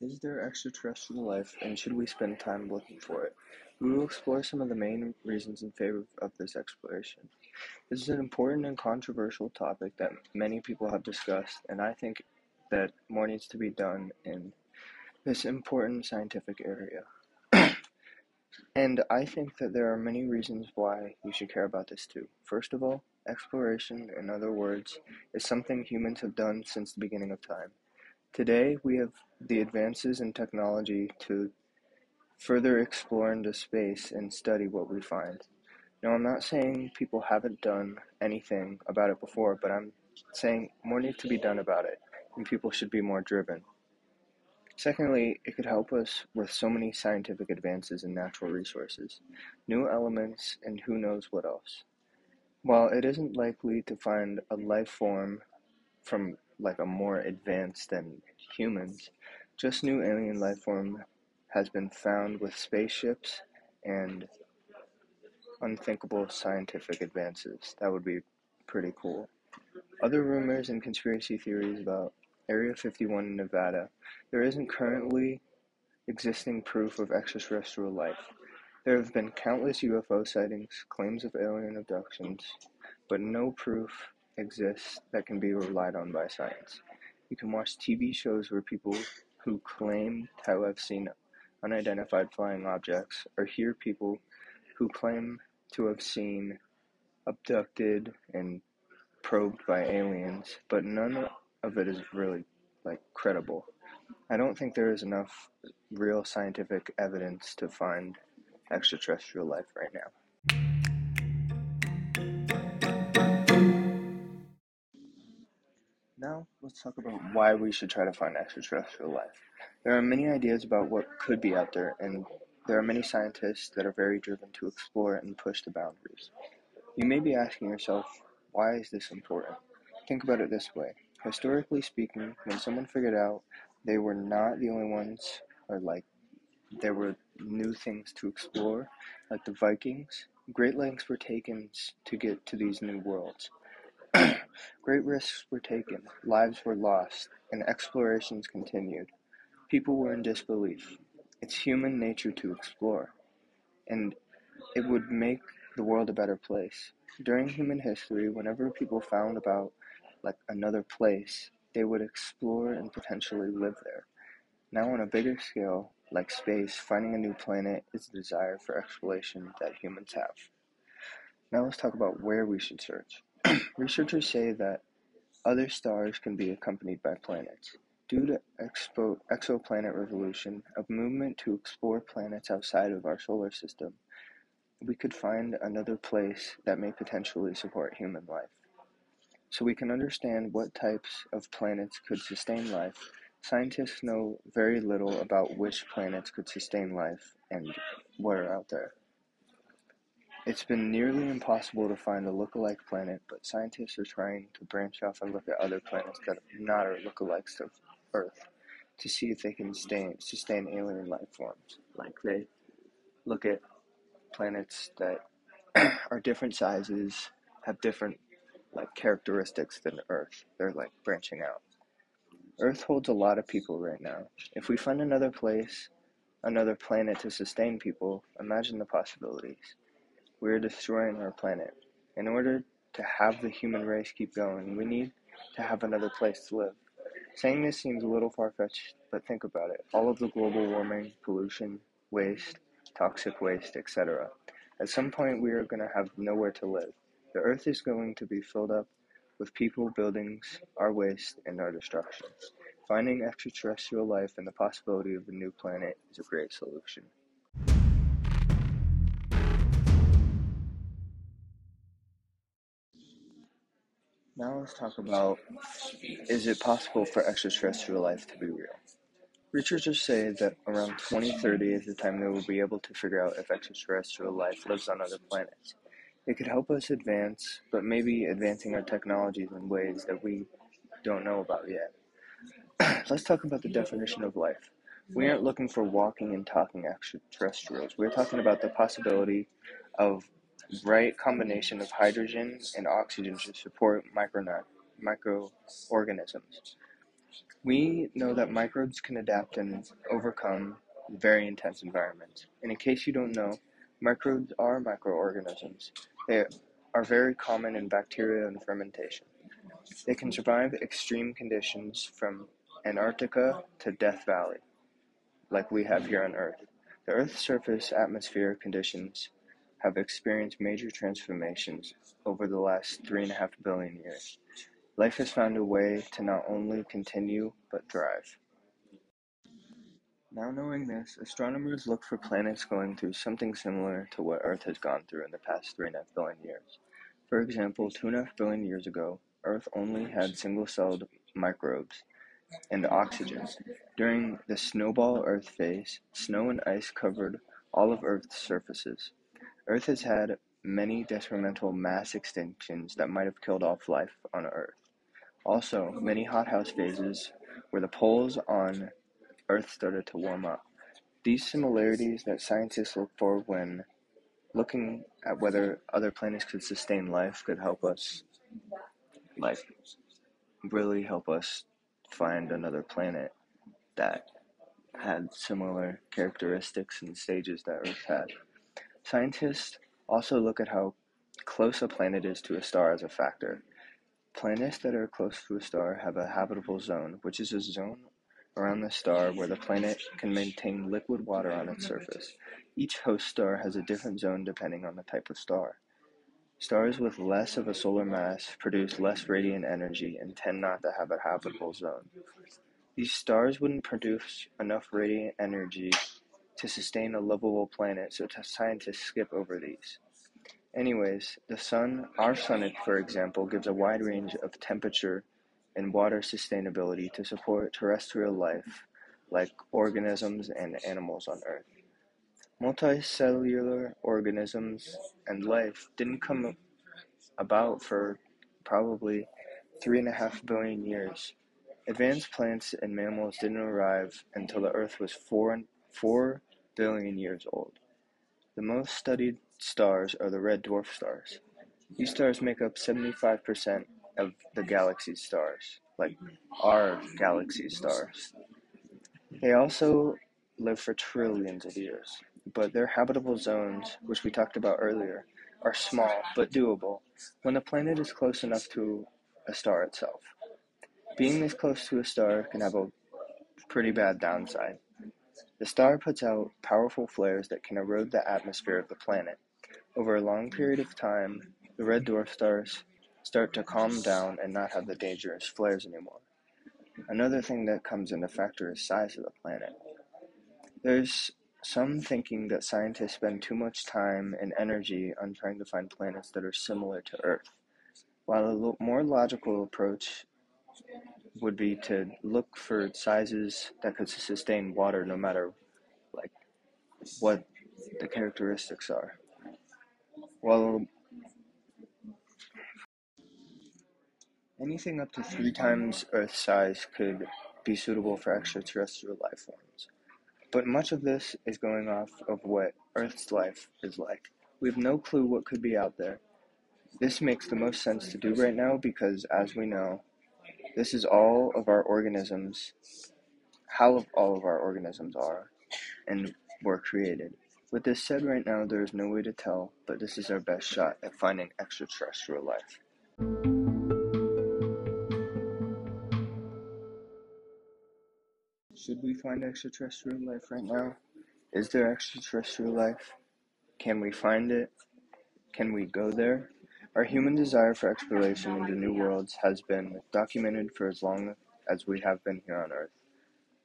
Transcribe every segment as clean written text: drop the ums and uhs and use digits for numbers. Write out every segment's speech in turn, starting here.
Is there extraterrestrial life, and should we spend time looking for it? We will explore some of the main reasons in favor of this exploration. This is an important and controversial topic that many people have discussed, and I think that more needs to be done in this important scientific area. And I think that there are many reasons why you should care about this too. First of all, exploration, in other words, is something humans have done since the beginning of time. Today, we have the advances in technology to further explore into space and study what we find. Now, I'm not saying people haven't done anything about it before, but I'm saying more needs to be done about it, and people should be more driven. Secondly, it could help us with so many scientific advances in natural resources, new elements, and who knows what else. While it isn't likely to find a life form from like a more advanced than humans, just new alien life form has been found with spaceships and unthinkable scientific advances. That would be pretty cool. Other rumors and conspiracy theories about Area 51 in Nevada. There isn't currently existing proof of extraterrestrial life. There have been countless UFO sightings, claims of alien abductions, but no proof exists that can be relied on by science. You can watch TV shows where people who claim to have seen unidentified flying objects or hear people who claim to have seen abducted and probed by aliens, but none of it is really credible. I don't think there is enough real scientific evidence to find extraterrestrial life right now. Now, let's talk about why we should try to find extraterrestrial life. There are many ideas about what could be out there, and there are many scientists that are very driven to explore and push the boundaries. You may be asking yourself, why is this important? Think about it this way. Historically speaking, when someone figured out they were not the only ones, or there were new things to explore, like the Vikings, great lengths were taken to get to these new worlds. Great risks were taken, lives were lost, and explorations continued. People were in disbelief. It's human nature to explore, and it would make the world a better place. During human history, whenever people found about another place, they would explore and potentially live there. Now on a bigger scale, like space, finding a new planet is the desire for exploration that humans have. Now let's talk about where we should search. Researchers say that other stars can be accompanied by planets. Due to exoplanet revolution, a movement to explore planets outside of our solar system, we could find another place that may potentially support human life. So we can understand what types of planets could sustain life. Scientists know very little about which planets could sustain life and what are out there. It's been nearly impossible to find a look-alike planet, but scientists are trying to branch off and look at other planets that are not look-alikes of Earth to see if they can sustain alien life forms. They look at planets that are different sizes, have different characteristics than Earth. They're branching out. Earth holds a lot of people right now. If we find another place, another planet to sustain people, imagine the possibilities. We are destroying our planet. In order to have the human race keep going, we need to have another place to live. Saying this seems a little far-fetched, but think about it. All of the global warming, pollution, waste, toxic waste, etc. At some point, we are going to have nowhere to live. The Earth is going to be filled up with people, buildings, our waste, and our destruction. Finding extraterrestrial life and the possibility of a new planet is a great solution. Now let's talk about, is it possible for extraterrestrial life to be real? Researchers say that around 2030 is the time they will be able to figure out if extraterrestrial life lives on other planets. It could help us advance, but maybe advancing our technologies in ways that we don't know about yet. Let's talk about the definition of life. We aren't looking for walking and talking extraterrestrials. We're talking about the possibility of right combination of hydrogen and oxygen to support microorganisms. We know that microbes can adapt and overcome very intense environments. And in case you don't know, microbes are microorganisms. They are very common in bacteria and fermentation. They can survive extreme conditions from Antarctica to Death Valley, like we have here on Earth. The Earth's surface atmosphere conditions have experienced major transformations over the last 3.5 billion years. Life has found a way to not only continue, but thrive. Now knowing this, astronomers look for planets going through something similar to what Earth has gone through in the past 3.5 billion years. For example, 2.5 billion years ago, Earth only had single-celled microbes and oxygen. During the snowball Earth phase, snow and ice covered all of Earth's surfaces. Earth has had many detrimental mass extinctions that might have killed off life on Earth. Also, many hothouse phases where the poles on Earth started to warm up. These similarities that scientists look for when looking at whether other planets could sustain life could help us, really help us find another planet that had similar characteristics and stages that Earth had. Scientists also look at how close a planet is to a star as a factor. Planets that are close to a star have a habitable zone, which is a zone around the star where the planet can maintain liquid water on its surface. Each host star has a different zone depending on the type of star. Stars with less of a solar mass produce less radiant energy and tend not to have a habitable zone. These stars wouldn't produce enough radiant energy to sustain a livable planet, so scientists skip over these. Anyways, the sun, our sun, for example, gives a wide range of temperature and water sustainability to support terrestrial life, like organisms and animals on Earth. Multicellular organisms and life didn't come about for probably 3.5 billion years. Advanced plants and mammals didn't arrive until the Earth was 4 billion years old. The most studied stars are the red dwarf stars. These stars make up 75% of the galaxy's stars, like our galaxy's stars. They also live for trillions of years, but their habitable zones, which we talked about earlier, are small but doable when the planet is close enough to a star itself. Being this close to a star can have a pretty bad downside. The star puts out powerful flares that can erode the atmosphere of the planet. Over a long period of time, the red dwarf stars start to calm down and not have the dangerous flares anymore. Another thing that comes into factor is size of the planet. There's some thinking that scientists spend too much time and energy on trying to find planets that are similar to Earth, while a more logical approach would be to look for sizes that could sustain water no matter what the characteristics are. While anything up to 3 times Earth's size could be suitable for extraterrestrial life forms. But much of this is going off of what Earth's life is like. We have no clue what could be out there. This makes the most sense to do right now because, as we know, this is all of our organisms, how all of our organisms are, and were created. With this said right now, there is no way to tell, but this is our best shot at finding extraterrestrial life. Should we find extraterrestrial life right now? Is there extraterrestrial life? Can we find it? Can we go there? Our human desire for exploration into new worlds has been documented for as long as we have been here on Earth.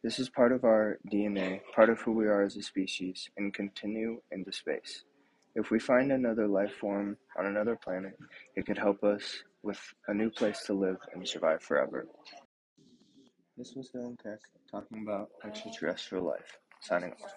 This is part of our DNA, part of who we are as a species, and continue into space. If we find another life form on another planet, it could help us with a new place to live and survive forever. This was Dylan Keck talking about extraterrestrial life. Signing off.